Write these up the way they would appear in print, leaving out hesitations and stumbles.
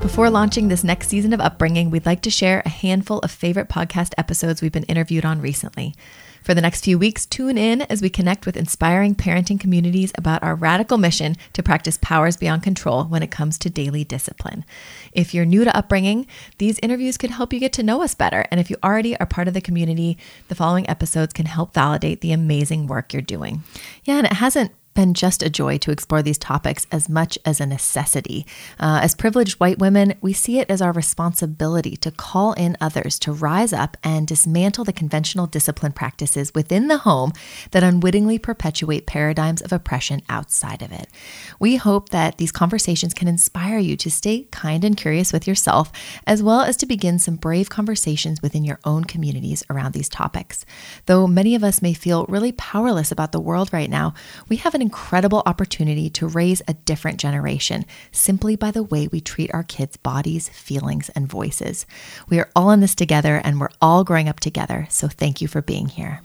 Before launching this next season of Upbringing, we'd like to share a handful of favorite podcast episodes we've been interviewed on recently. For the next few weeks, tune in as we connect with inspiring parenting communities about our radical mission to practice powers beyond control when it comes to daily discipline. If you're new to Upbringing, these interviews could help you get to know us better. And if you already are part of the community, the following episodes can help validate the amazing work you're doing. Yeah, and it hasn't been just a joy to explore these topics as much as a necessity. As privileged white women, we see it as our responsibility to call in others to rise up and dismantle the conventional discipline practices within the home that unwittingly perpetuate paradigms of oppression outside of it. We hope that these conversations can inspire you to stay kind and curious with yourself, as well as to begin some brave conversations within your own communities around these topics. Though many of us may feel really powerless about the world right now, we have an incredible opportunity to raise a different generation simply by the way we treat our kids' bodies, feelings, and voices. We are all in this together and we're all growing up together, so thank you for being here.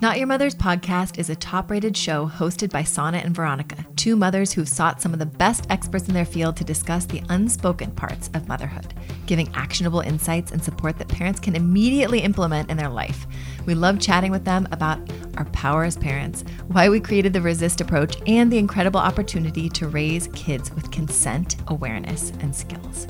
Not Your Mother's Podcast is a top-rated show hosted by Sana and Veronica, two mothers who've sought some of the best experts in their field to discuss the unspoken parts of motherhood, giving actionable insights and support that parents can immediately implement in their life. We love chatting with them about our power as parents, why we created the Resist approach, and the incredible opportunity to raise kids with consent, awareness, and skills.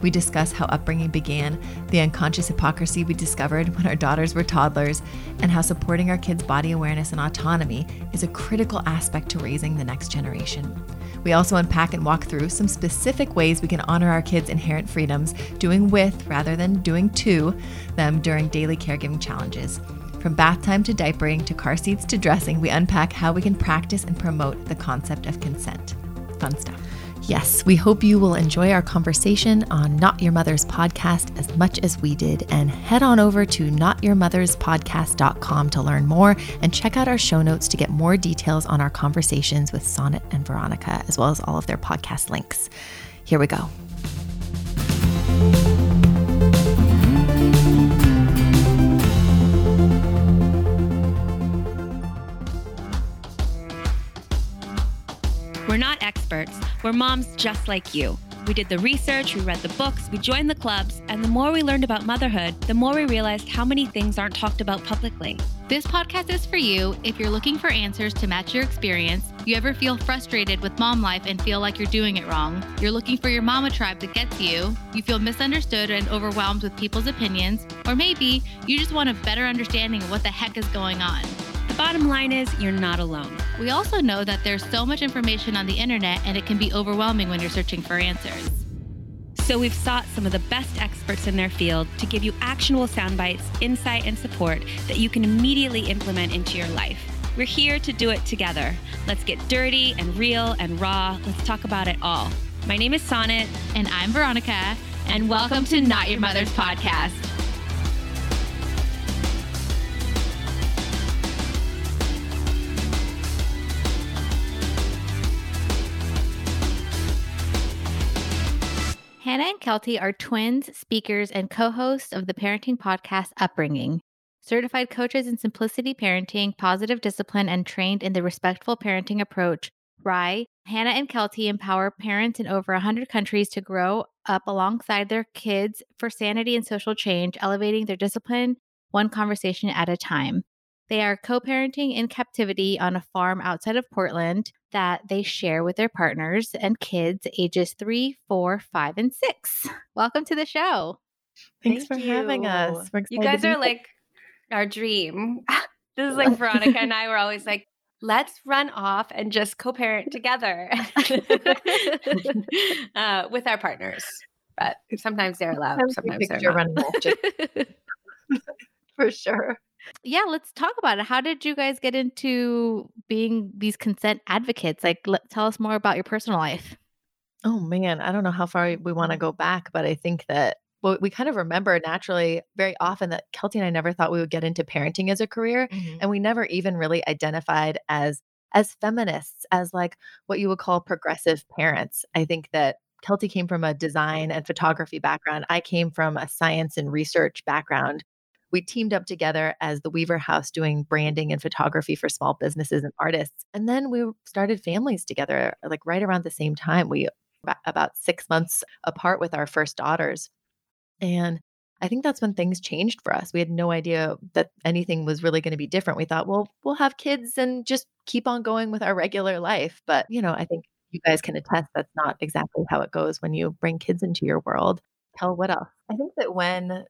We discuss how upbringing began, the unconscious hypocrisy we discovered when our daughters were toddlers, and how supporting our kids' body awareness and autonomy is a critical aspect to raising the next generation. We also unpack and walk through some specific ways we can honor our kids' inherent freedoms, doing with rather than doing to them during daily caregiving challenges. From bath time to diapering to car seats to dressing, we unpack how we can practice and promote the concept of consent. Fun stuff. Yes, we hope you will enjoy our conversation on Not Your Mother's Podcast as much as we did, and head on over to notyourmotherspodcast.com to learn more and check out our show notes to get more details on our conversations with Sonnet and Veronica, as well as all of their podcast links. Here we go. We're not experts. We're moms just like you. We did the research, we read the books, we joined the clubs, and the more we learned about motherhood, the more we realized how many things aren't talked about publicly. This podcast is for you if you're looking for answers to match your experience, you ever feel frustrated with mom life and feel like you're doing it wrong, you're looking for your mama tribe that gets you, you feel misunderstood and overwhelmed with people's opinions, or maybe you just want a better understanding of what the heck is going on. The bottom line is you're not alone. We also know that there's so much information on the internet and it can be overwhelming when you're searching for answers. So we've sought some of the best experts in their field to give you actionable sound bites, insight, and support that you can immediately implement into your life. We're here to do it together. Let's get dirty and real and raw. Let's talk about it all. My name is Sonnet. And I'm Veronica. And welcome to Not Your Mother's Podcast. Hannah and Kelty are twins, speakers, and co-hosts of the parenting podcast Upbringing. Certified coaches in simplicity parenting, positive discipline, and trained in the respectful parenting approach, RAI, Hannah and Kelty empower parents in over 100 countries to grow up alongside their kids for sanity and social change, elevating their discipline one conversation at a time. They are co-parenting in captivity on a farm outside of Portland that they share with their partners and kids ages 3, 4, 5, and 6. Welcome to the show. Thanks for having us. You guys are like our dream. This is like Veronica and I were always like, let's run off and just co-parent together with our partners. But sometimes they're allowed. Sometimes they're not. Running off. For sure. Yeah, let's talk about it. How did you guys get into being these consent advocates? Like, tell us more about your personal life. Oh, man. I don't know how far we want to go back, but I think that we kind of remember naturally very often that Kelty and I never thought we would get into parenting as a career. Mm-hmm. And we never even really identified as feminists, as like what you would call progressive parents. I think that Kelty came from a design and photography background. I came from a science and research background. We teamed up together as the Weaver House doing branding and photography for small businesses and artists. And then we started families together, like right around the same time. We about 6 months apart with our first daughters. And I think that's when things changed for us. We had no idea that anything was really going to be different. We thought, well, we'll have kids and just keep on going with our regular life. But, you know, I think you guys can attest that's not exactly how it goes when you bring kids into your world. Tell what else? I think that when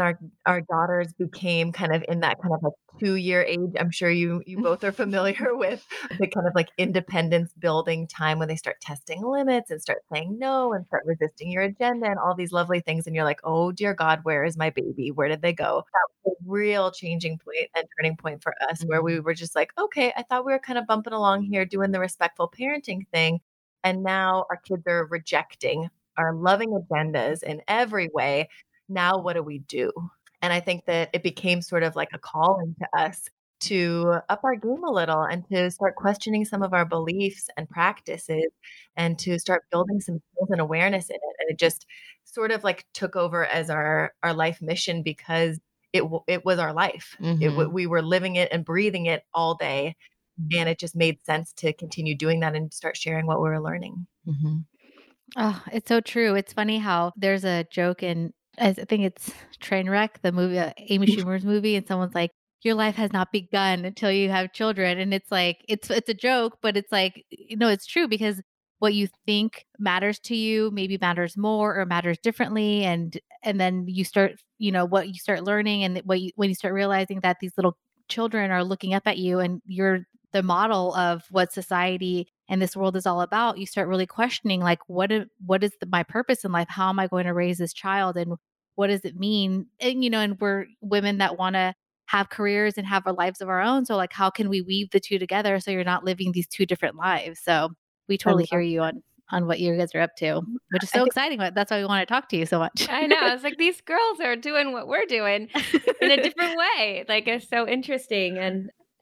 our daughters became kind of in that kind of a 2-year age, I'm sure you both are familiar with the kind of like independence building time when they start testing limits and start saying no and start resisting your agenda and all these lovely things. And you're like, oh dear God, where is my baby? Where did they go? That was a real changing point and turning point for us where we were just like, okay, I thought we were kind of bumping along here doing the respectful parenting thing. And now our kids are rejecting our loving agendas in every way. Now, what do we do? And I think that it became sort of like a calling to us to up our game a little and to start questioning some of our beliefs and practices and to start building some skills and awareness in it. And it just sort of like took over as our life mission because it was our life. Mm-hmm. We were living it and breathing it all day. Mm-hmm. And it just made sense to continue doing that and start sharing what we were learning. Mm-hmm. Oh, it's so true. It's funny how there's a joke in I think it's Trainwreck, the movie, Amy Schumer's movie. And someone's like, your life has not begun until you have children. And it's like, it's a joke, but it's like, you know, it's true because what you think matters to you maybe matters more or matters differently. And then you start, you know, what you start learning and when you start realizing that these little children are looking up at you and you're the model of what society and this world is all about, you start really questioning, like, what is my purpose in life? How am I going to raise this child? And what does it mean? And, you know, and we're women that want to have careers and have our lives of our own. So like, how can we weave the two together so you're not living these two different lives? So we totally hear you on what you guys are up to, which is so exciting. That's why we want to talk to you so much. I know. It's like, these girls are doing what we're doing in a different way. Like, it's so interesting.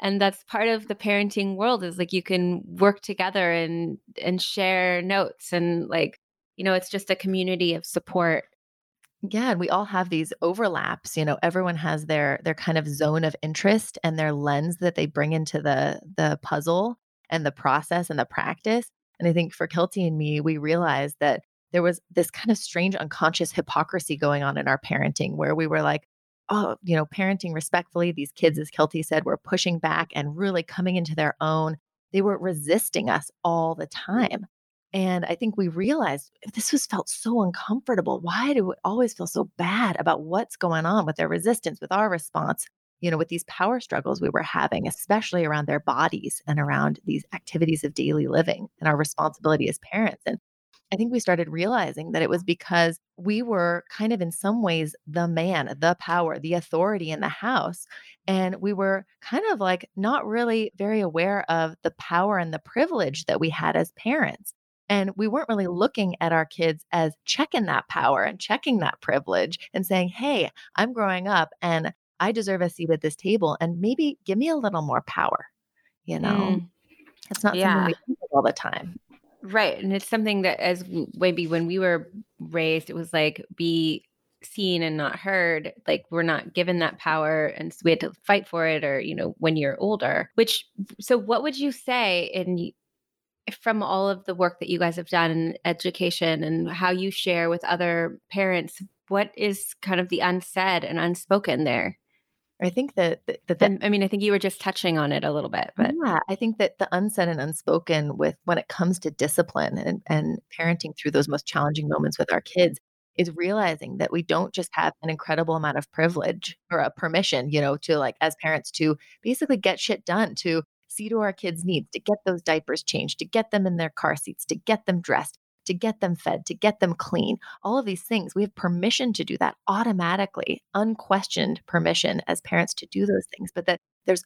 And that's part of the parenting world is like you can work together and share notes and like, you know, it's just a community of support. Yeah. And we all have these overlaps, you know, everyone has their kind of zone of interest and their lens that they bring into the puzzle and the process and the practice. And I think for Kelty and me, we realized that there was this kind of strange unconscious hypocrisy going on in our parenting where we were like, oh, you know, parenting respectfully, these kids, as Kelty said, were pushing back and really coming into their own. They were resisting us all the time. And I think we realized this felt so uncomfortable. Why do we always feel so bad about what's going on with their resistance, with our response, you know, with these power struggles we were having, especially around their bodies and around these activities of daily living and our responsibility as parents. And I think we started realizing that it was because we were kind of in some ways the man, the power, the authority in the house. And we were kind of like not really very aware of the power and the privilege that we had as parents. And we weren't really looking at our kids as checking that power and checking that privilege and saying, hey, I'm growing up and I deserve a seat at this table and maybe give me a little more power. You know, it's not something we think of all the time. Right. And it's something that as maybe when we were raised, it was like be seen and not heard, like we're not given that power. And so we had to fight for it or, you know, when you're older, so what would you say from all of the work that you guys have done in education and how you share with other parents, what is kind of the unsaid and unspoken there? I think I think you were just touching on it a little bit, but yeah, I think that the unsaid and unspoken with when it comes to discipline and parenting through those most challenging moments with our kids is realizing that we don't just have an incredible amount of privilege or a permission, to like as parents to basically get shit done, to see to our kids' needs, to get those diapers changed, to get them in their car seats, to get them dressed, to get them fed, to get them clean, all of these things. We have permission to do that automatically, unquestioned permission as parents to do those things. But that there's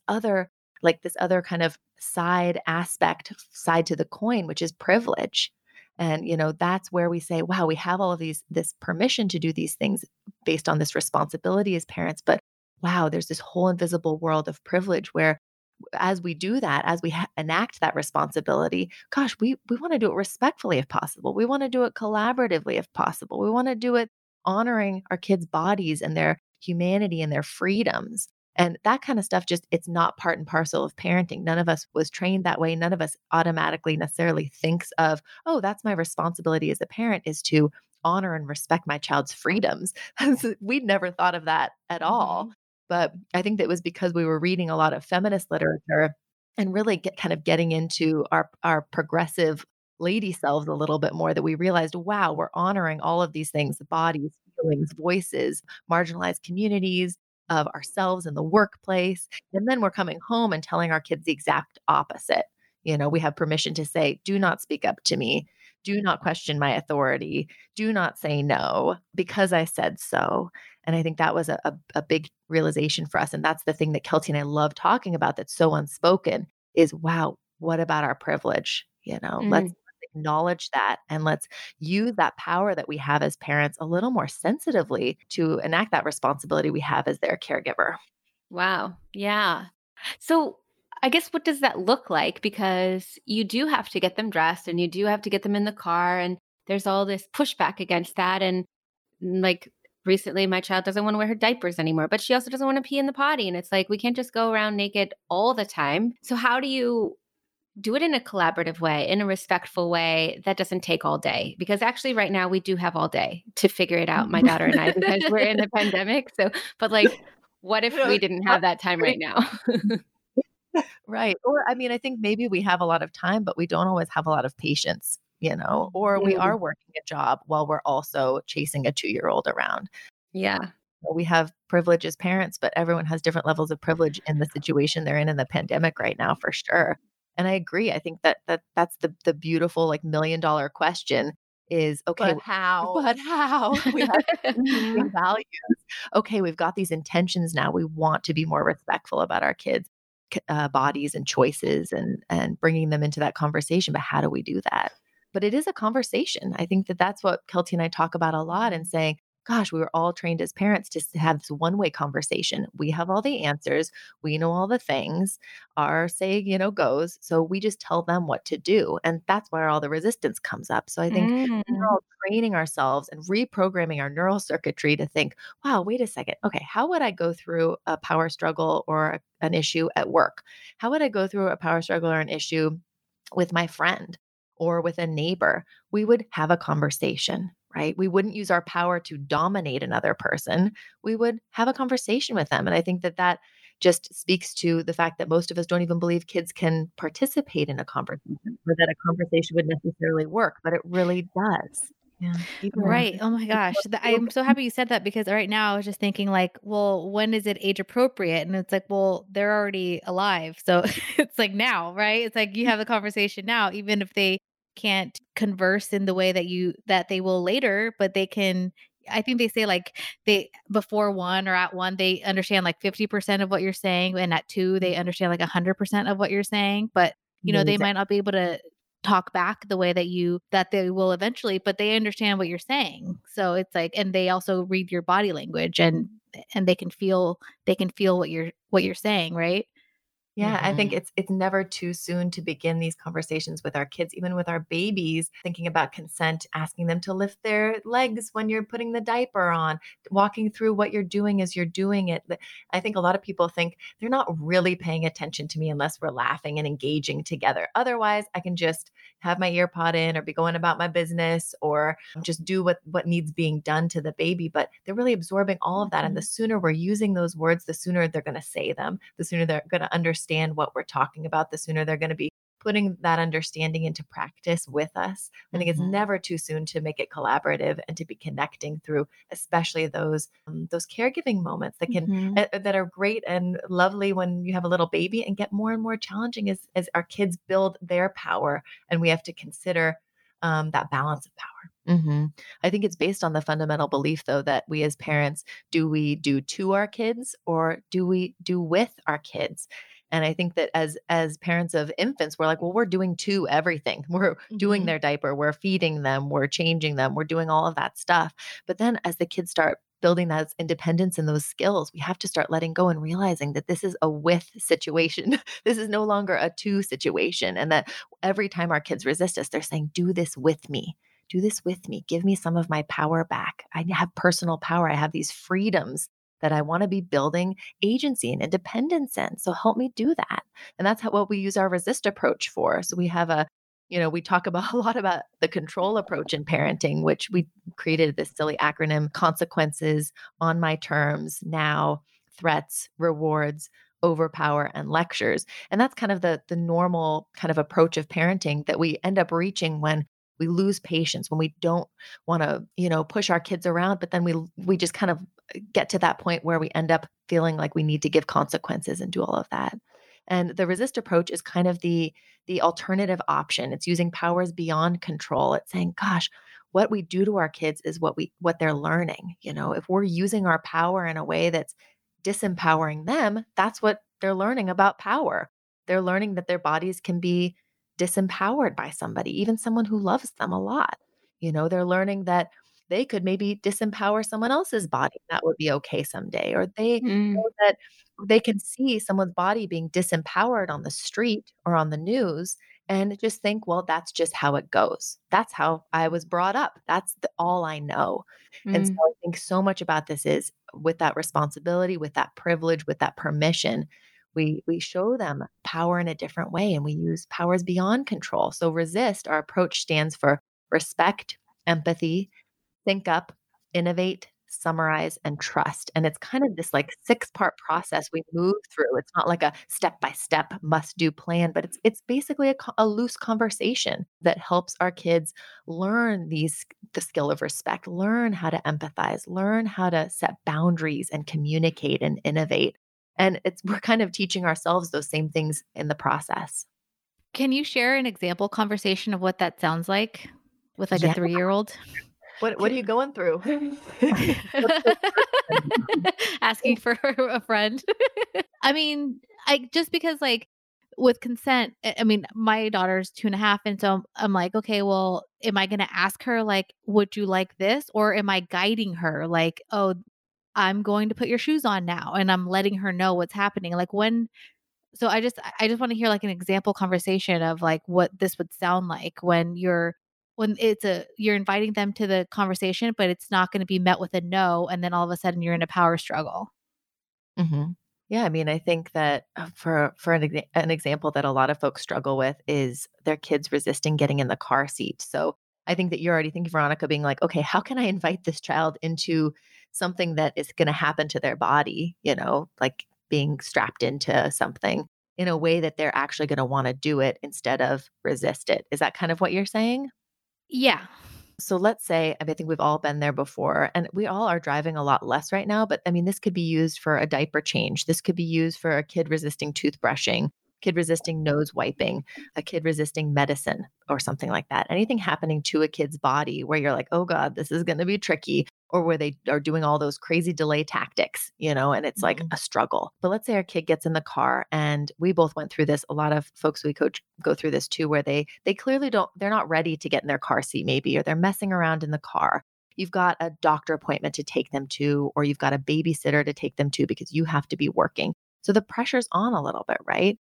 this other kind of side to the coin, which is privilege. And, that's where we say, wow, we have all of this permission to do these things based on this responsibility as parents. But wow, there's this whole invisible world of privilege where as we do that, as we enact that responsibility, gosh, we want to do it respectfully if possible. We want to do it collaboratively if possible. We want to do it honoring our kids' bodies and their humanity and their freedoms. And that kind of stuff, it's not part and parcel of parenting. None of us was trained that way. None of us automatically necessarily thinks of, oh, that's my responsibility as a parent is to honor and respect my child's freedoms. We'd never thought of that at all. But I think that was because we were reading a lot of feminist literature and really getting into our progressive lady selves a little bit more, that we realized, wow, we're honoring all of these things, the bodies, feelings, voices, marginalized communities of ourselves in the workplace. And then we're coming home and telling our kids the exact opposite. We have permission to say, do not speak up to me. Do not question my authority. Do not say no because I said so. And I think that was a big realization for us. And that's the thing that Kelty and I love talking about that's so unspoken is, wow, what about our privilege? Let's acknowledge that and let's use that power that we have as parents a little more sensitively to enact that responsibility we have as their caregiver. Wow. Yeah. So I guess what does that look like? Because you do have to get them dressed and you do have to get them in the car. And there's all this pushback against that. And like, recently, my child doesn't want to wear her diapers anymore, but she also doesn't want to pee in the potty. And it's like, we can't just go around naked all the time. So how do you do it in a collaborative way, in a respectful way that doesn't take all day? Because actually right now we do have all day to figure it out, my daughter and I, because we're in the pandemic. So, but like, what if we didn't have that time right now? Right. Or, I think maybe we have a lot of time, but we don't always have a lot of patience. Or we are working a job while we're also chasing a 2-year-old around. Yeah. We have privilege as parents, but everyone has different levels of privilege in the situation they're in the pandemic right now, for sure. And I agree. I think that's the beautiful like $1 million question is, okay, but how we have values. Okay. We've got these intentions now. We want to be more respectful about our kids' bodies and choices and bringing them into that conversation. But how do we do that? But it is a conversation. I think that that's what Kelty and I talk about a lot and saying, gosh, we were all trained as parents to have this one-way conversation. We have all the answers. We know all the things. Our say, goes. So we just tell them what to do. And that's where all the resistance comes up. So I think we're all training ourselves and reprogramming our neural circuitry to think, wow, wait a second. Okay, how would I go through a power struggle or an issue at work? How would I go through a power struggle or an issue with my friend? Or with a neighbor? We would have a conversation, right? We wouldn't use our power to dominate another person. We would have a conversation with them. And I think that just speaks to the fact that most of us don't even believe kids can participate in a conversation or that a conversation would necessarily work, but it really does. Yeah. Right. Oh my gosh. I am so happy you said that because right now I was just thinking like, well, when is it age appropriate? And it's like, well, they're already alive. So it's like now, right? It's like you have a conversation now, even if they can't converse in the way that they will later, but they can, I think they say like they before 1 or at 1, they understand like 50% of what you're saying. And at 2, they understand like 100% of what you're saying, but they might not be able to talk back the way that they will eventually, but they understand what you're saying. So it's like, and they also read your body language and they can feel what you're saying. Right. Yeah, I think it's never too soon to begin these conversations with our kids, even with our babies, thinking about consent, asking them to lift their legs when you're putting the diaper on, walking through what you're doing as you're doing it. I think a lot of people think they're not really paying attention to me unless we're laughing and engaging together. Otherwise, I can just have my ear pod in or be going about my business or just do what needs being done to the baby. But they're really absorbing all of that. And the sooner we're using those words, the sooner they're going to say them, the sooner they're going to understand what we're talking about, the sooner they're going to be putting that understanding into practice with us. I think it's never too soon to make it collaborative and to be connecting through, especially those caregiving moments that can, that are great and lovely when you have a little baby and get more and more challenging as our kids build their power. And we have to consider that balance of power. I think it's based on the fundamental belief, though, that we as parents, do we do to our kids or do we do with our kids? And I think that as parents of infants, we're like, well, we're doing to everything. We're doing their diaper. We're feeding them. We're changing them. We're doing all of that stuff. But then as the kids start building that independence and those skills, we have to start letting go and realizing that this is a with situation. This is no longer a to situation. And that every time our kids resist us, they're saying, do this with me. Do this with me. Give me some of my power back. I have personal power. I have these freedoms that I want to be building agency and independence in. So help me do that. And that's what we use our resist approach for. So we have we talk about a lot about the control approach in parenting, which we created this silly acronym: consequences, on my terms, now, threats, rewards, overpower, and lectures. And that's kind of the normal kind of approach of parenting that we end up reaching when we lose patience, when we don't want to, push our kids around, but then we just kind of get to that point where we end up feeling like we need to give consequences and do all of that. And the resist approach is kind of the alternative option. It's using powers beyond control. It's saying, gosh, what we do to our kids is what they're learning. If we're using our power in a way that's disempowering them, that's what they're learning about power. They're learning that their bodies can be disempowered by somebody, even someone who loves them a lot. They're learning that they could maybe disempower someone else's body. That would be okay someday. Or they know that they can see someone's body being disempowered on the street or on the news and just think, well, that's just how it goes. That's how I was brought up. That's all I know. And so I think so much about this is with that responsibility, with that privilege, with that permission, we show them power in a different way, and we use powers beyond control. So resist, our approach, stands for respect, empathy, think up, innovate, summarize, and trust. And it's kind of this like 6-part process we move through. It's not like a step-by-step must-do plan, but it's basically a loose conversation that helps our kids learn the skill of respect, learn how to empathize, learn how to set boundaries and communicate and innovate. And we're kind of teaching ourselves those same things in the process. Can you share an example conversation of what that sounds like with a 3-year-old? What are you going through? Asking for a friend. Just because with consent, my daughter's 2.5. And so I'm like, okay, well, am I going to ask her would you like this? Or am I guiding her? Oh, I'm going to put your shoes on now. And I'm letting her know what's happening. So I just want to hear an example conversation of what this would sound like when you're inviting them to the conversation, but it's not going to be met with a no. And then all of a sudden you're in a power struggle. Yeah. I think that for an example that a lot of folks struggle with is their kids resisting getting in the car seat. So I think that you're already thinking, Veronica, being like, okay, how can I invite this child into something that is going to happen to their body, like being strapped into something in a way that they're actually going to want to do it instead of resist it. Is that kind of what you're saying? Yeah. So let's say, I think we've all been there before, and we all are driving a lot less right now, but this could be used for a diaper change. This could be used for a kid resisting toothbrushing, kid resisting nose wiping, a kid resisting medicine or something like that. Anything happening to a kid's body where you're like, oh God, this is going to be tricky, or where they are doing all those crazy delay tactics, and it's like a struggle. But let's say our kid gets in the car, and we both went through this. A lot of folks we coach go through this too, where they clearly they're not ready to get in their car seat maybe, or they're messing around in the car. You've got a doctor appointment to take them to, or you've got a babysitter to take them to because you have to be working. So the pressure's on a little bit, right?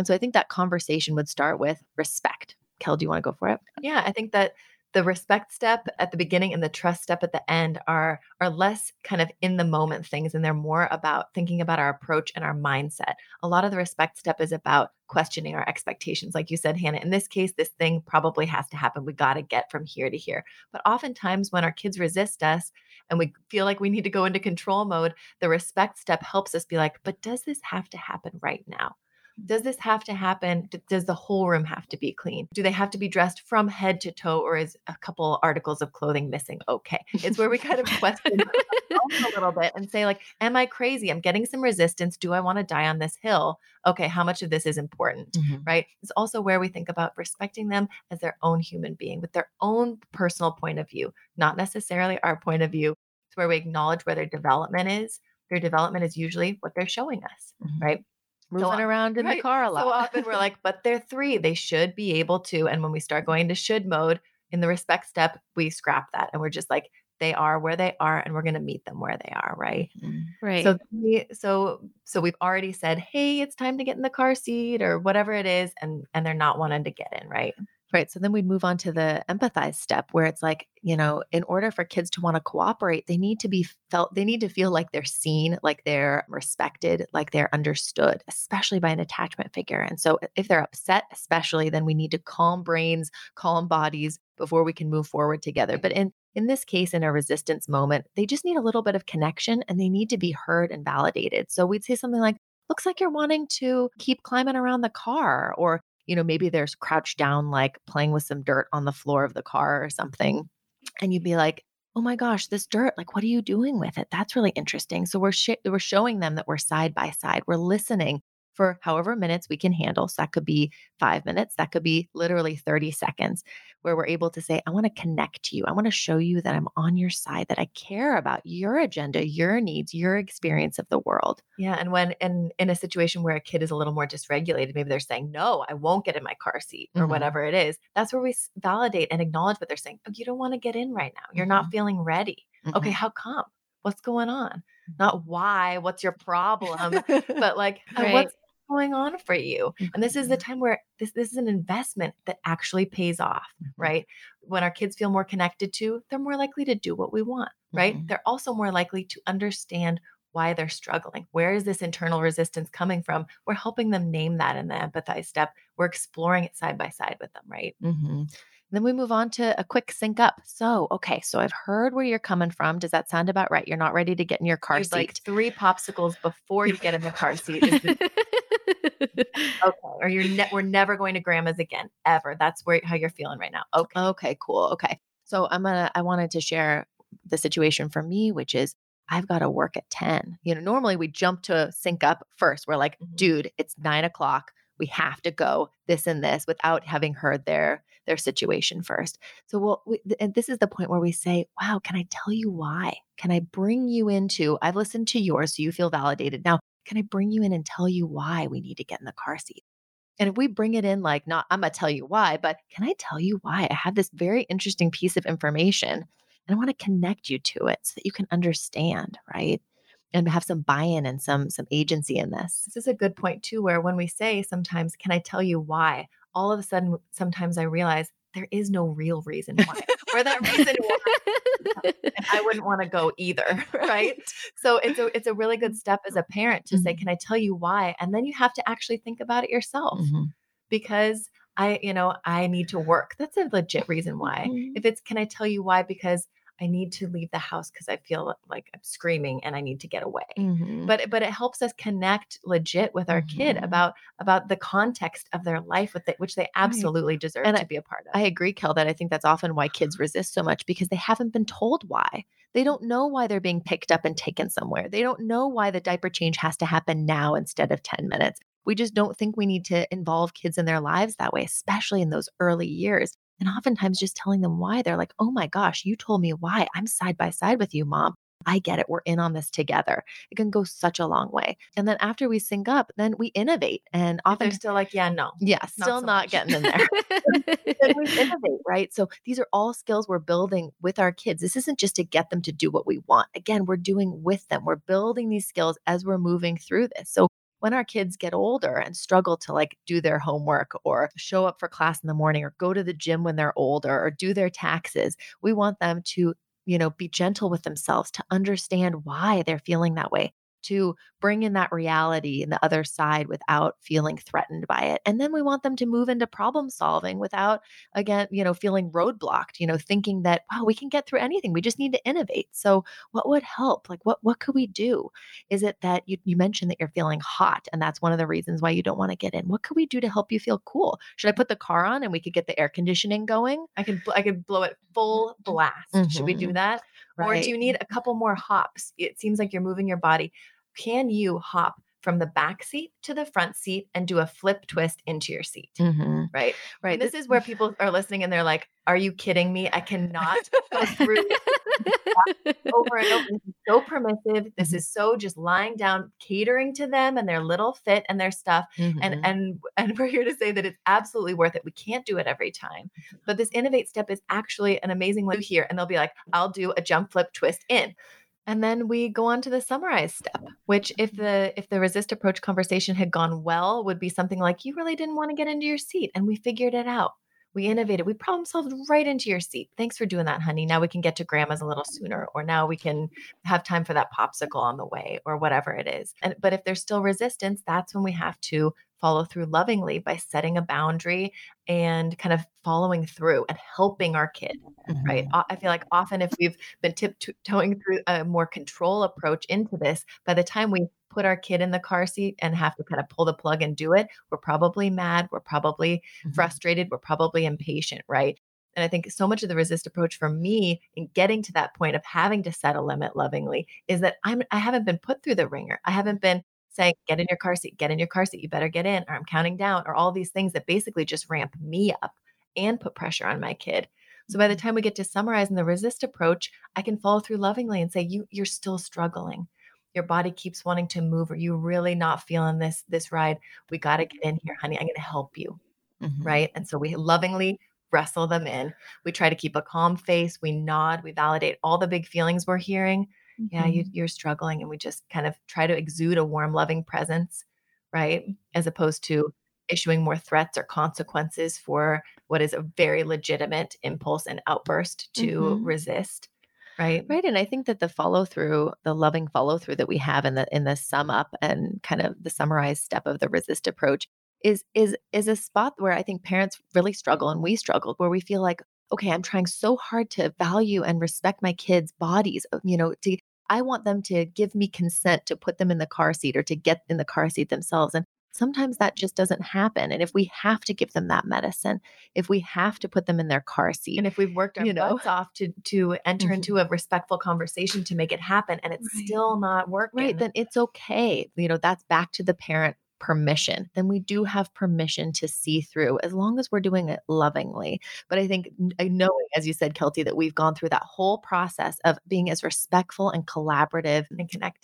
And so I think that conversation would start with respect. Kel, do you want to go for it? Yeah, I think that the respect step at the beginning and the trust step at the end are less kind of in the moment things, and they're more about thinking about our approach and our mindset. A lot of the respect step is about questioning our expectations. Like you said, Hannah, in this case, this thing probably has to happen. We got to get from here to here. But oftentimes when our kids resist us and we feel like we need to go into control mode, the respect step helps us be like, but does this have to happen right now? Does this have to happen? Does the whole room have to be clean? Do they have to be dressed from head to toe, or is a couple articles of clothing missing okay? It's where we kind of question a little bit and say like, am I crazy? I'm getting some resistance. Do I want to die on this hill? Okay, how much of this is important, right? It's also where we think about respecting them as their own human being with their own personal point of view, not necessarily our point of view. It's where we acknowledge where their development is. Their development is usually what they're showing us, right? Moving around in the car a lot. So often we're like, but they're three, they should be able to. And when we start going to should mode in the respect step, we scrap that. And we're just like, they are where they are, and we're going to meet them where they are. Right. Right. So we've already said, hey, it's time to get in the car seat or whatever it is. And they're not wanting to get in. Right. Right. So then we'd move on to the empathize step, where it's like, you know, in order for kids to want to cooperate, they need to be felt, they need to feel like they're seen, like they're respected, like they're understood, especially by an attachment figure. And so if they're upset, especially, then we need to calm brains, calm bodies before we can move forward together. But in this case, in a resistance moment, they just need a little bit of connection, and they need to be heard and validated. So we'd say something like, looks like you're wanting to keep climbing around the car, or you know, maybe there's crouched down, like playing with some dirt on the floor of the car or something. And you'd be like, oh my gosh, this dirt, like, what are you doing with it? That's really interesting. So we're showing them that we're side by side. We're listening for however minutes we can handle. So that could be 5 minutes. That could be literally 30 seconds where we're able to say, I want to connect to you. I want to show you that I'm on your side, that I care about your agenda, your needs, your experience of the world. Yeah. And when in a situation where a kid is a little more dysregulated, maybe they're saying, no, I won't get in my car seat or whatever it is. That's where we validate and acknowledge what they're saying. Oh, you don't want to get in right now. You're not feeling ready. Okay, how come? What's going on? Not why, what's your problem? But like, what's going on for you? And this is the time where this is an investment that actually pays off, right? When our kids feel more connected to, they're more likely to do what we want, right? They're also more likely to understand why they're struggling. Where is this internal resistance coming from? We're helping them name that in the empathize step. We're exploring it side by side with them, right? Then we move on to a quick sync up. So, okay, so I've heard where you're coming from. Does that sound about right? You're not ready to get in your car seat. Like three popsicles before you get in the car seat. Okay. Or we're never going to grandma's again, ever. That's how you're feeling right now. Okay. Okay, cool. Okay. So I wanted to share the situation for me, which is, I've got to work at 10. You know, normally we jump to sync up first. We're like, dude, it's 9 o'clock. We have to go this and this without having heard their situation first. So and this is the point where we say, wow, can I tell you why? Can I bring you into, I've listened to yours, so you feel validated. Now, can I bring you in and tell you why we need to get in the car seat? And if we bring it in, like, not, I'm going to tell you why, but can I tell you why? I have this very interesting piece of information and I want to connect you to it so that you can understand, right? And have some buy-in and some agency in this. This is a good point too, where when we say sometimes, can I tell you why? All of a sudden, sometimes I realize there is no real reason why, or that reason why I wouldn't want to go either, right? So it's a really good step as a parent to say, can I tell you why? And then you have to actually think about it yourself, because I need to work. That's a legit reason why. If it's, can I tell you why? Because I need to leave the house because I feel like I'm screaming and I need to get away. But it helps us connect legit with our kid about the context of their life, with which they absolutely deserve and to be a part of. I agree, Kel, that I think that's often why kids resist so much, because they haven't been told why. They don't know why they're being picked up and taken somewhere. They don't know why the diaper change has to happen now instead of 10 minutes. We just don't think we need to involve kids in their lives that way, especially in those early years. And oftentimes just telling them why, they're like, oh my gosh, you told me why. I'm side by side with you, Mom. I get it. We're in on this together. It can go such a long way. And then after we sync up, then we innovate. And often they're still like, yeah, no. Yeah, still not getting in there. Then we innovate, right? So these are all skills we're building with our kids. This isn't just to get them to do what we want. Again, we're doing with them. We're building these skills as we're moving through this. So when our kids get older and struggle to like do their homework or show up for class in the morning or go to the gym when they're older or do their taxes, we want them to, you know, be gentle with themselves, to understand why they're feeling that way, to bring in that reality and the other side without feeling threatened by it. And then we want them to move into problem solving without, again, you know, feeling roadblocked, you know, thinking that, wow, we can get through anything. We just need to innovate. So what would help? Like, what could we do? Is it that you mentioned that you're feeling hot and that's one of the reasons why you don't want to get in? What could we do to help you feel cool? Should I put the car on and we could get the air conditioning going? I could blow it full blast. Mm-hmm. Should we do that? Right. Or do you need a couple more hops? It seems like you're moving your body. Can you hop from the back seat to the front seat and do a flip twist into your seat? Mm-hmm. Right. Right. And this is where people are listening and they're like, are you kidding me? I cannot go through over and over. This is so permissive. This is so just lying down, catering to them and their little fit and their stuff. Mm-hmm. And we're here to say that it's absolutely worth it. We can't do it every time, but this innovate step is actually an amazing one here. And they'll be like, I'll do a jump, flip, twist in. And then we go on to the summarize step, which if the resist approach conversation had gone well, would be something like, you really didn't want to get into your seat. And we figured it out. We innovated. We problem solved right into your seat. Thanks for doing that, honey. Now we can get to grandma's a little sooner, or now we can have time for that popsicle on the way or whatever it is. But if there's still resistance, that's when we have to follow through lovingly by setting a boundary and kind of following through and helping our kid, mm-hmm. right? I feel like often if we've been tiptoeing through a more control approach into this, by the time we put our kid in the car seat and have to kind of pull the plug and do it, we're probably mad. We're probably mm-hmm. frustrated. We're probably impatient, right? And I think so much of the resist approach for me in getting to that point of having to set a limit lovingly is that I haven't been put through the ringer. I haven't been saying, get in your car seat, you better get in, or I'm counting down, or all these things that basically just ramp me up and put pressure on my kid. So by the time we get to summarizing the resist approach, I can follow through lovingly and say, you're still struggling. Your body keeps wanting to move, or you're really not feeling this ride. We got to get in here, honey. I'm going to help you. Mm-hmm. Right. And so we lovingly wrestle them in. We try to keep a calm face. We nod, we validate all the big feelings we're hearing. Mm-hmm. Yeah. You're struggling. And we just kind of try to exude a warm, loving presence, right? As opposed to issuing more threats or consequences for what is a very legitimate impulse and outburst to mm-hmm. resist. Right. Right. And I think that the follow through, the loving follow through that we have in the sum up and kind of the summarized step of the resist approach is a spot where I think parents really struggle, and we struggled, where we feel like, okay, I'm trying so hard to value and respect my kids' bodies, you know, I want them to give me consent to put them in the car seat or to get in the car seat themselves. And sometimes that just doesn't happen. And if we have to give them that medicine, if we have to put them in their car seat, and if we've worked our butts off to enter mm-hmm. into a respectful conversation to make it happen, and it's right. still not working, right, then it's okay. You know, that's back to the parent permission. Then we do have permission to see through, as long as we're doing it lovingly. But I think knowing, as you said, Kelty, that we've gone through that whole process of being as respectful and collaborative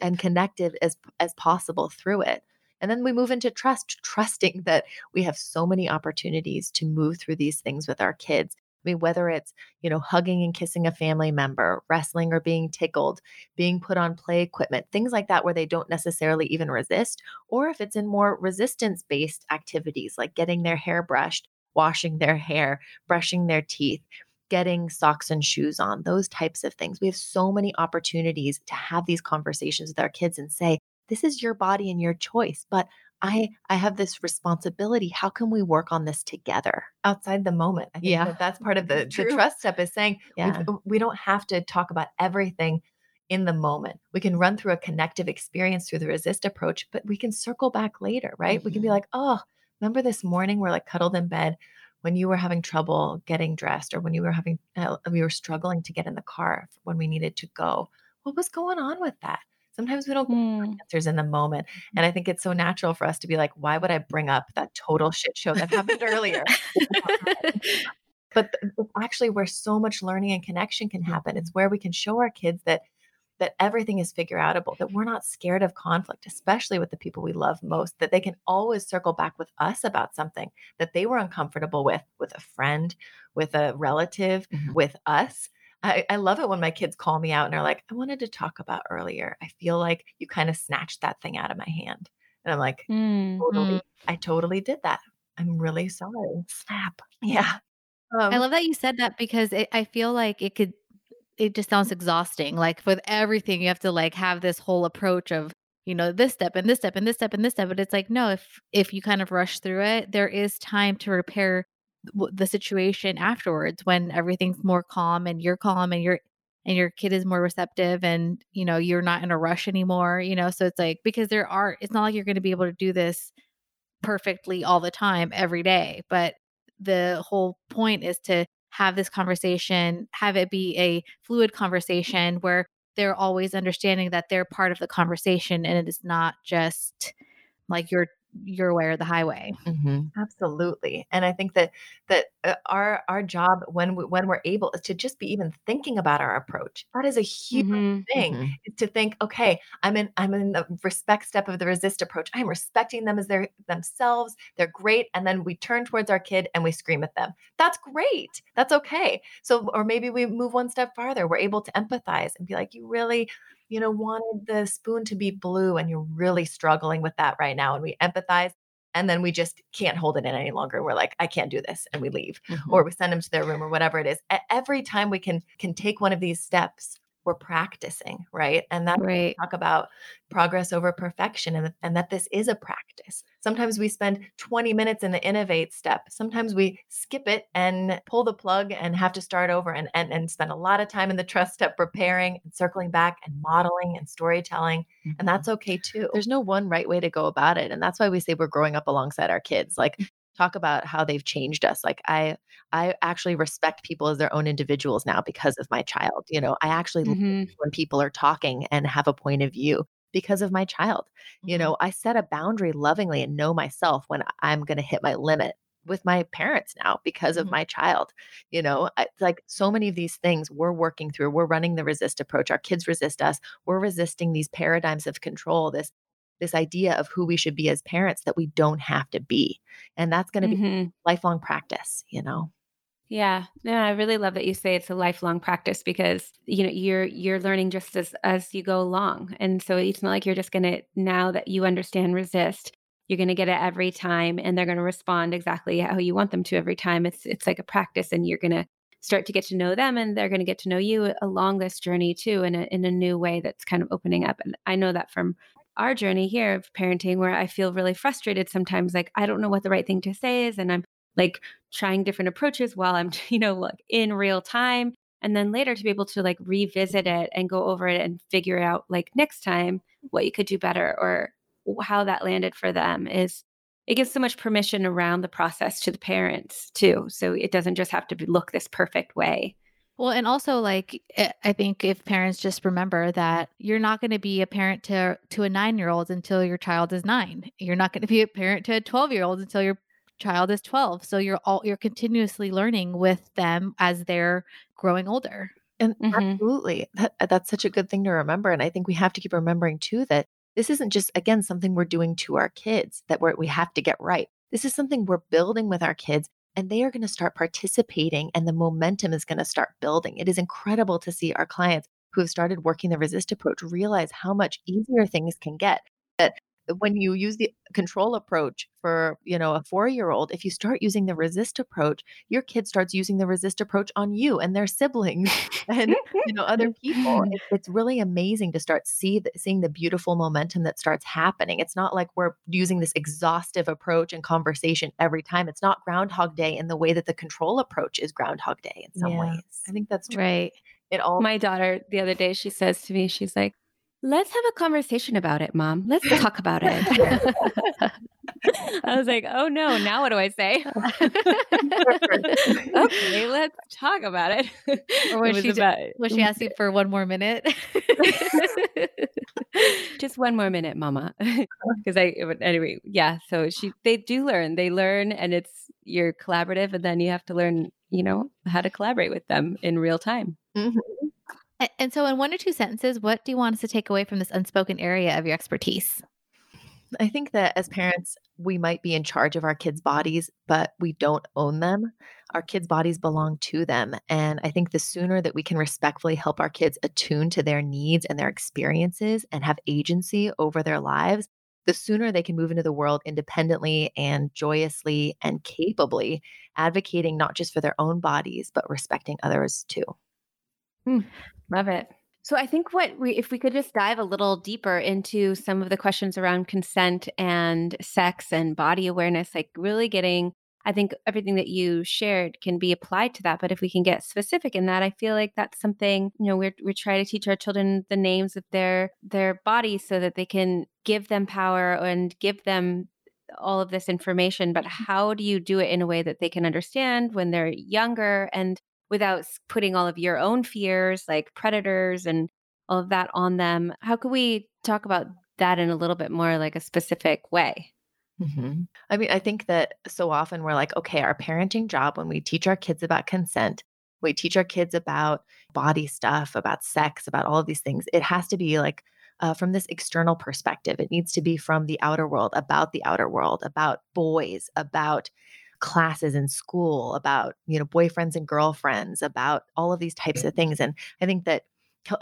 and connective as possible through it. And then we move into trusting that we have so many opportunities to move through these things with our kids. I mean, whether it's, you know, hugging and kissing a family member, wrestling or being tickled, being put on play equipment, things like that, where they don't necessarily even resist, or if it's in more resistance-based activities, like getting their hair brushed, washing their hair, brushing their teeth, getting socks and shoes on, those types of things. We have so many opportunities to have these conversations with our kids and say, this is your body and your choice, but I have this responsibility. How can we work on this together outside the moment? I think that's part of the trust step, is saying we don't have to talk about everything in the moment. We can run through a connective experience through the resist approach, but we can circle back later, right? Mm-hmm. We can be like, oh, remember this morning we're like cuddled in bed when you were having trouble getting dressed, or when you were having, we were struggling to get in the car when we needed to go. What was going on with that? Sometimes we don't get answers in the moment. And I think it's so natural for us to be like, why would I bring up that total shit show that happened earlier? But actually where so much learning and connection can happen. It's where we can show our kids that everything is figure outable, that we're not scared of conflict, especially with the people we love most, that they can always circle back with us about something that they were uncomfortable with a friend, with a relative, mm-hmm. with us. I love it when my kids call me out and are like, I wanted to talk about earlier. I feel like you kind of snatched that thing out of my hand. And I'm like, I totally did that. I'm really sorry. Snap. Yeah. I love that you said that, because I feel like it just sounds exhausting. Like with everything, you have to like have this whole approach of, you know, this step and this step and this step and this step. But it's like, no, if you kind of rush through it, there is time to repair the situation afterwards when everything's more calm and your kid is more receptive and, you know, you're not in a rush anymore, you know? So it's like, because it's not like you're going to be able to do this perfectly all the time every day. But the whole point is to have this conversation, have it be a fluid conversation where they're always understanding that they're part of the conversation and it is not just like your way or the highway. Mm-hmm. Absolutely. And I think that our job when we're able is to just be even thinking about our approach. That is a huge thing, to think, okay, I'm in the respect step of the resist approach. I'm respecting them as themselves. They're great. And then we turn towards our kid and we scream at them. That's great. That's okay. So, or maybe we move one step farther. We're able to empathize and be like, you really, you know, wanted the spoon to be blue and you're really struggling with that right now. And we empathize, and then we just can't hold it in any longer. We're like, I can't do this. And we leave, or we send them to their room or whatever it is. Every time we can take one of these steps, we're practicing, right? And that's right. Talk about progress over perfection, and that this is a practice. Sometimes we spend 20 minutes in the innovate step. Sometimes we skip it and pull the plug and have to start over and spend a lot of time in the trust step preparing and circling back and modeling and storytelling. And that's okay too. There's no one right way to go about it. And that's why we say we're growing up alongside our kids. Like, talk about how they've changed us. Like I actually respect people as their own individuals now because of my child. You know, I actually listen when people are talking and have a point of view because of my child. You know, I set a boundary lovingly and know myself when I'm going to hit my limit with my parents now because of my child. You know, it's like so many of these things we're working through. We're running the resist approach. Our kids resist us. We're resisting these paradigms of control, this idea of who we should be as parents that we don't have to be. And that's going to be lifelong practice, you know? Yeah. Yeah. I really love that you say it's a lifelong practice, because, you know, you're learning just as you go along. And so it's not like you're just going to, now that you understand resist, you're going to get it every time and they're going to respond exactly how you want them to every time. It's like a practice, and you're going to start to get to know them, and they're going to get to know you along this journey too, in a new way that's kind of opening up. And I know that from our journey here of parenting, where I feel really frustrated sometimes, like I don't know what the right thing to say is. And I'm like trying different approaches while I'm, you know, like in real time. And then later to be able to like revisit it and go over it and figure out like next time what you could do better or how that landed for them, is it gives so much permission around the process to the parents too. So it doesn't just have to look this perfect way. Well, and also like, I think if parents just remember that you're not going to be a parent to a 9-year-old until your child is 9. You're not going to be a parent to a 12-year-old until your child is 12. So you're continuously learning with them as they're growing older. And absolutely. That's such a good thing to remember. And I think we have to keep remembering too, that this isn't just, again, something we're doing to our kids that we have to get right. This is something we're building with our kids. And they are going to start participating, and the momentum is going to start building. It is incredible to see our clients who have started working the resist approach realize how much easier things can get. That when you use the control approach for, you know, a 4-year-old, if you start using the resist approach, your kid starts using the resist approach on you and their siblings and, you know, other people. It's really amazing to start seeing the beautiful momentum that starts happening. It's not like we're using this exhaustive approach and conversation every time. It's not Groundhog Day in the way that the control approach is Groundhog Day in some ways. I think that's true. Right. My daughter the other day, she says to me, she's like, "Let's have a conversation about it, Mom. Let's talk about it." I was like, oh no, now what do I say? Okay, let's talk about it. Or was she asking for one more minute? Just one more minute, Mama. Anyway, yeah. So they do learn. They learn, and you're collaborative, and then you have to learn, you know, how to collaborate with them in real time. Mm-hmm. And so in 1 or 2 sentences, what do you want us to take away from this unspoken area of your expertise? I think that as parents, we might be in charge of our kids' bodies, but we don't own them. Our kids' bodies belong to them. And I think the sooner that we can respectfully help our kids attune to their needs and their experiences and have agency over their lives, the sooner they can move into the world independently and joyously and capably, advocating not just for their own bodies, but respecting others too. Love it. So I think if we could just dive a little deeper into some of the questions around consent and sex and body awareness, like really getting, I think everything that you shared can be applied to that. But if we can get specific in that, I feel like that's something, you know, we try to teach our children the names of their bodies so that they can give them power and give them all of this information. But how do you do it in a way that they can understand when they're younger and without putting all of your own fears, like predators and all of that on them? How could we talk about that in a little bit more like a specific way? Mm-hmm. I mean, I think that so often we're like, okay, our parenting job, when we teach our kids about consent, we teach our kids about body stuff, about sex, about all of these things, it has to be like from this external perspective. It needs to be from the outer world, about boys, about classes in school, about, you know, boyfriends and girlfriends, about all of these types of things. And I think that,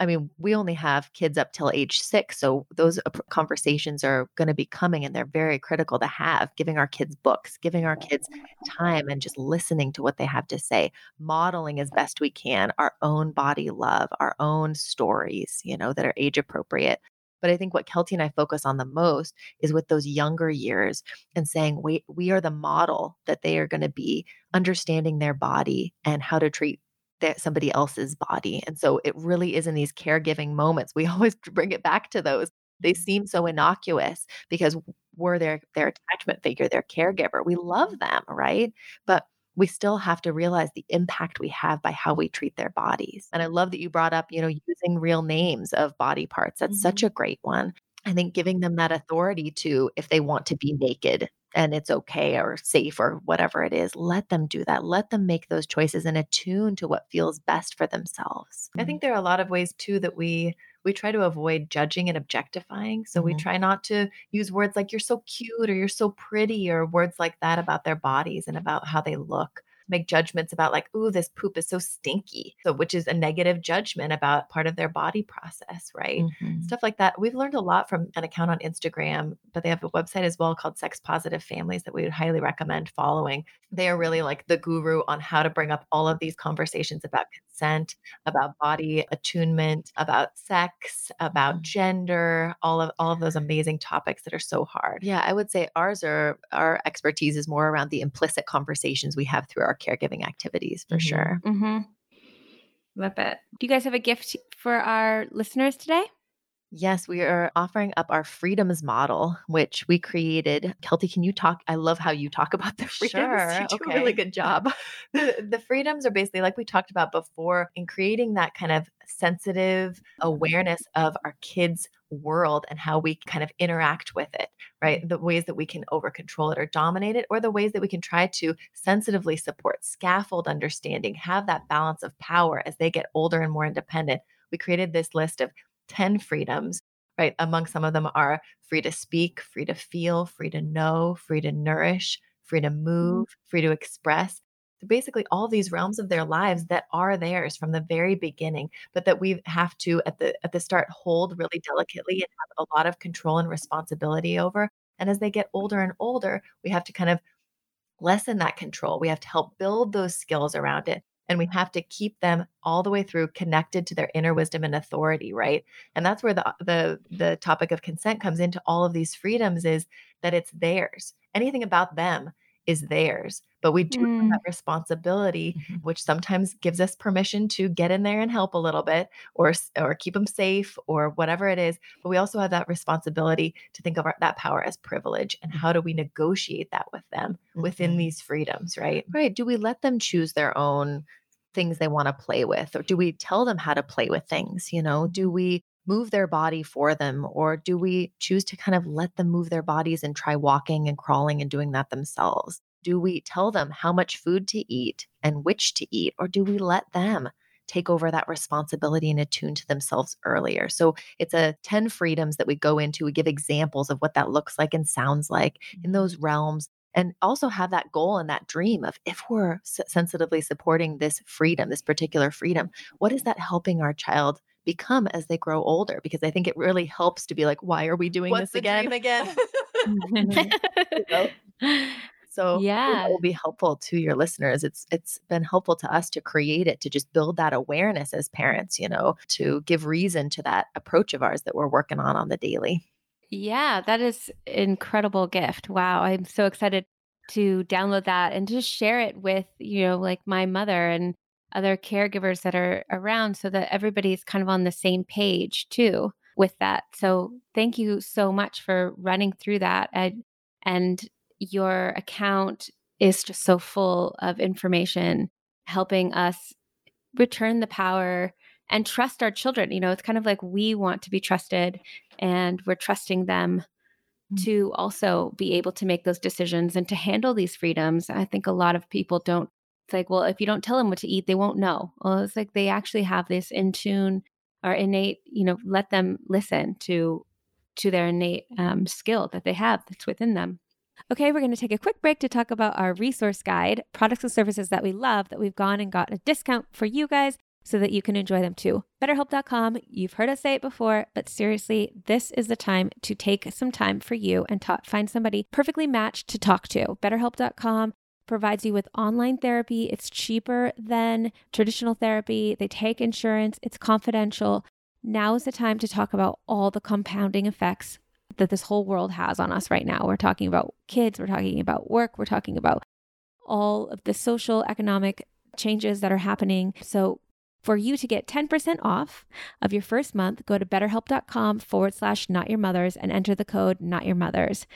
I mean, we only have kids up till age 6. So those conversations are going to be coming, and they're very critical to have, giving our kids books, giving our kids time, and just listening to what they have to say, modeling as best we can our own body love, our own stories, you know, that are age appropriate. But I think what Kelty and I focus on the most is with those younger years and saying, we are the model that they are going to be, understanding their body and how to treat somebody else's body. And so it really is in these caregiving moments. We always bring it back to those. They seem so innocuous because we're their attachment figure, their caregiver. We love them, right? But we still have to realize the impact we have by how we treat their bodies. And I love that you brought up, you know, using real names of body parts. That's such a great one. I think giving them that authority to, if they want to be naked and it's okay or safe or whatever it is, let them do that. Let them make those choices and attune to what feels best for themselves. I think there are a lot of ways too that we try to avoid judging and objectifying. So we try not to use words like you're so cute or you're so pretty or words like that about their bodies and about how they look. Make judgments about like, ooh, this poop is so stinky. So, which is a negative judgment about part of their body process, right? Stuff like that. We've learned a lot from an account on Instagram, but they have a website as well called Sex Positive Families that we would highly recommend following. They are really like the guru on how to bring up all of these conversations about consent, about body attunement, about sex, about gender, all of those amazing topics that are so hard. Yeah. I would say our expertise is more around the implicit conversations we have through our caregiving activities for sure. Love it. Do you guys have a gift for our listeners today? Yes, we are offering up our freedoms model, which we created. Kelty, can you talk? I love how you talk about the freedoms. Sure. You do a really good job. The freedoms are basically, like we talked about before, in creating that kind of sensitive awareness of our kids' world and how we kind of interact with it, right? The ways that we can over-control it or dominate it, or the ways that we can try to sensitively support, scaffold understanding, have that balance of power as they get older and more independent. We created this list of 10 freedoms, right? Among some of them are free to speak, free to feel, free to know, free to nourish, free to move, free to express. So basically all these realms of their lives that are theirs from the very beginning, but that we have to at the start hold really delicately and have a lot of control and responsibility over. And as they get older and older, we have to kind of lessen that control. We have to help build those skills around it. And we have to keep them all the way through connected to their inner wisdom and authority, right? And that's where the topic of consent comes into all of these freedoms, is that it's theirs. Anything about them is theirs, but we do have that responsibility, which sometimes gives us permission to get in there and help a little bit or keep them safe or whatever it is. But we also have that responsibility to think of that power as privilege, and how do we negotiate that with them within these freedoms, right? Right. Do we let them choose their own things they want to play with, or do we tell them how to play with things? You know, do we move their body for them, or do we choose to kind of let them move their bodies and try walking and crawling and doing that themselves? Do we tell them how much food to eat and which to eat, or do we let them take over that responsibility and attune to themselves earlier? So it's a 10 freedoms that we go into. We give examples of what that looks like and sounds like in those realms, and also have that goal and that dream of, if we're sensitively supporting this freedom, this particular freedom, what is that helping our child become as they grow older, because I think it really helps to be like, why are we doing this again? What's the dream again? You know? So yeah, it will be helpful to your listeners. It's been helpful to us to create it, to just build that awareness as parents, you know, to give reason to that approach of ours that we're working on the daily. Yeah, that is an incredible gift. Wow. I'm so excited to download that and just share it with, you know, like my mother and other caregivers that are around so that everybody's kind of on the same page too with that. So thank you so much for running through that. And your account is just so full of information, helping us return the power and trust our children. You know, it's kind of like we want to be trusted and we're trusting them to also be able to make those decisions and to handle these freedoms. I think a lot of people don't. It's like, well, if you don't tell them what to eat, they won't know. Well, it's like they actually have this in tune or innate, you know, let them listen to their innate skill that they have that's within them. Okay, we're going to take a quick break to talk about our resource guide, products and services that we love that we've gone and got a discount for you guys so that you can enjoy them too. BetterHelp.com, you've heard us say it before, but seriously, this is the time to take some time for you and find somebody perfectly matched to talk to. BetterHelp.com provides you with online therapy. It's cheaper than traditional therapy. They take insurance. It's confidential. Now is the time to talk about all the compounding effects that this whole world has on us right now. We're talking about kids. We're talking about work. We're talking about all of the social, economic changes that are happening. So for you to get 10% off of your first month, go to betterhelp.com/notyourmothers and enter the code notyourmothers.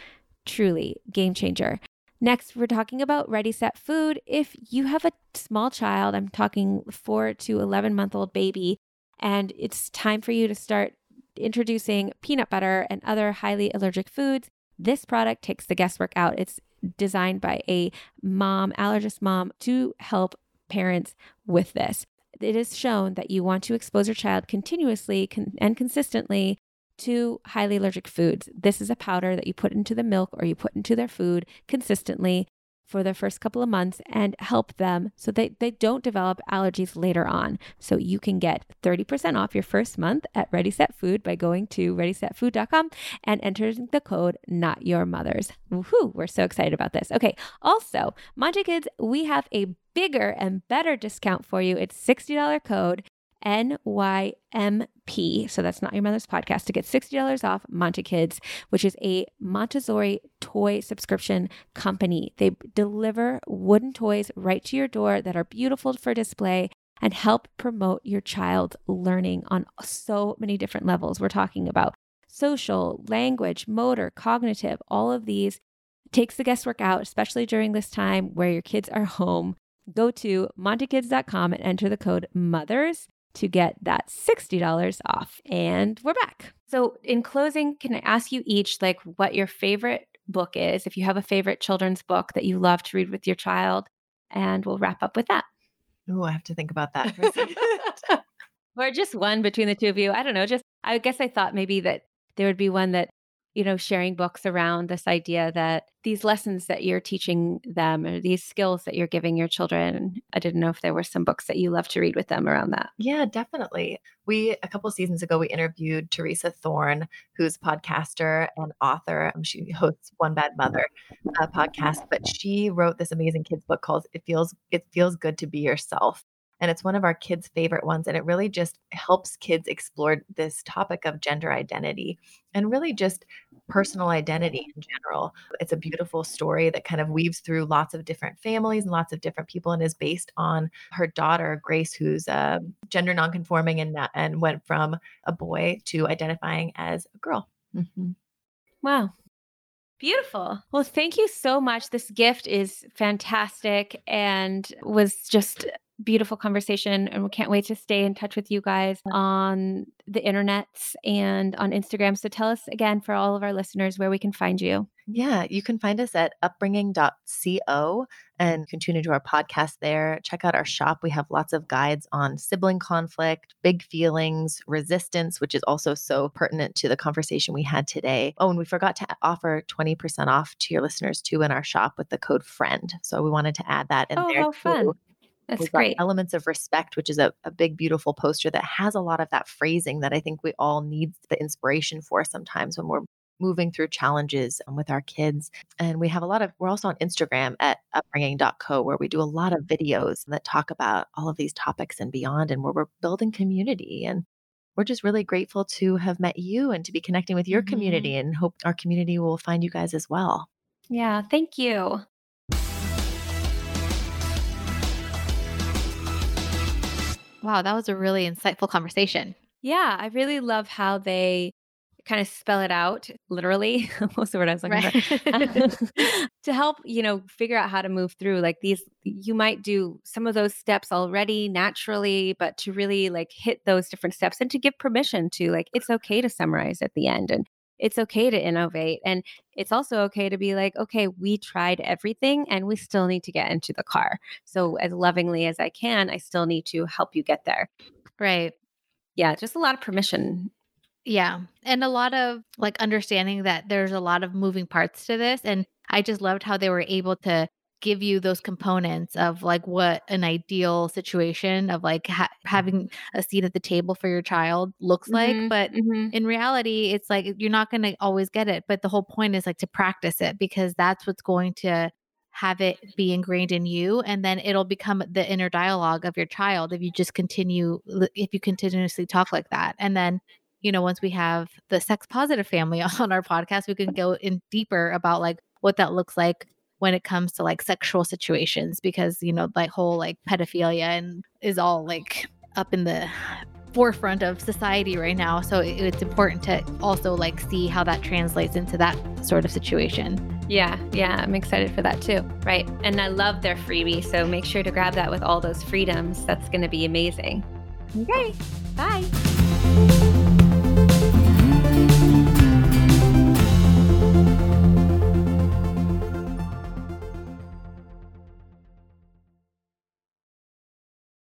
Truly game changer. Next, we're talking about Ready, Set, Food. If you have a small child, I'm talking 4 to 11-month-old baby, and it's time for you to start introducing peanut butter and other highly allergic foods, this product takes the guesswork out. It's designed by a mom, allergist mom, to help parents with this. It is shown that you want to expose your child continuously and consistently to highly allergic foods. This is a powder that you put into the milk or you put into their food consistently for the first couple of months and help them so that they don't develop allergies later on. So you can get 30% off your first month at Ready Set Food by going to readysetfood.com and entering the code NOTYOURMOTHERS. Woohoo, we're so excited about this. Okay, also, Manji Kids, we have a bigger and better discount for you. It's $60 code NYMP. So that's Not Your Mother's Podcast to get $60 off Monte Kids, which is a Montessori toy subscription company. They deliver wooden toys right to your door that are beautiful for display and help promote your child's learning on so many different levels. We're talking about social, language, motor, cognitive, all of these. It takes the guesswork out, especially during this time where your kids are home. Go to montekids.com and enter the code MOTHERS to get that $60 off. And we're back. So in closing, can I ask you each, like, what your favorite book is, if you have a favorite children's book that you love to read with your child, and we'll wrap up with that. Oh, I have to think about that for a second. Or just one between the two of you. I don't know. I guess I thought maybe that there would be one that, you know, sharing books around this idea that these lessons that you're teaching them or these skills that you're giving your children. I didn't know if there were some books that you love to read with them around that. Yeah, definitely. A couple seasons ago, we interviewed Teresa Thorne, who's a podcaster and author. She hosts One Bad Mother podcast, but she wrote this amazing kids book called It Feels Good to Be Yourself. And it's one of our kids' favorite ones. And it really just helps kids explore this topic of gender identity and really just personal identity in general. It's a beautiful story that kind of weaves through lots of different families and lots of different people and is based on her daughter, Grace, who's gender nonconforming and went from a boy to identifying as a girl. Mm-hmm. Wow. Beautiful. Well, thank you so much. This gift is fantastic and was just beautiful conversation, and we can't wait to stay in touch with you guys on the internets and on Instagram. So tell us again, for all of our listeners, where we can find you. Yeah, you can find us at upbringing.co and you can tune into our podcast there. Check out our shop. We have lots of guides on sibling conflict, big feelings, resistance, which is also so pertinent to the conversation we had today. Oh, and we forgot to offer 20% off to your listeners too in our shop with the code FRIEND. So we wanted to add that in there too. Fun. That's great. Elements of respect, which is a big, beautiful poster that has a lot of that phrasing that I think we all need the inspiration for sometimes when we're moving through challenges with our kids. And we have a lot of, we're also on Instagram at upbringing.co, where we do a lot of videos that talk about all of these topics and beyond, and where we're building community. And we're just really grateful to have met you and to be connecting with your community, and hope our community will find you guys as well. Yeah. Thank you. Wow. That was a really insightful conversation. Yeah. I really love how they kind of spell it out literally. What's the word I was looking for? To help, figure out how to move through like these, you might do some of those steps already naturally, but to really like hit those different steps and to give permission to like, it's okay to summarize at the end, and it's okay to innovate. And it's also okay to be like, okay, we tried everything and we still need to get into the car. So as lovingly as I can, I still need to help you get there. Right. Yeah. Just a lot of permission. Yeah. And a lot of like understanding that there's a lot of moving parts to this. And I just loved how they were able to give you those components of like what an ideal situation of like having a seat at the table for your child looks like. But in reality, it's like, you're not going to always get it. But the whole point is like to practice it, because that's what's going to have it be ingrained in you. And then it'll become the inner dialogue of your child. If you just continuously talk like that. And then once we have the sex positive family on our podcast, we can go in deeper about like what that looks like when it comes to like sexual situations, because, that whole like pedophilia and is all like up in the forefront of society right now. So it's important to also like see how that translates into that sort of situation. Yeah. Yeah. I'm excited for that too. Right. And I love their freebie. So make sure to grab that with all those freedoms. That's going to be amazing. Okay. Bye.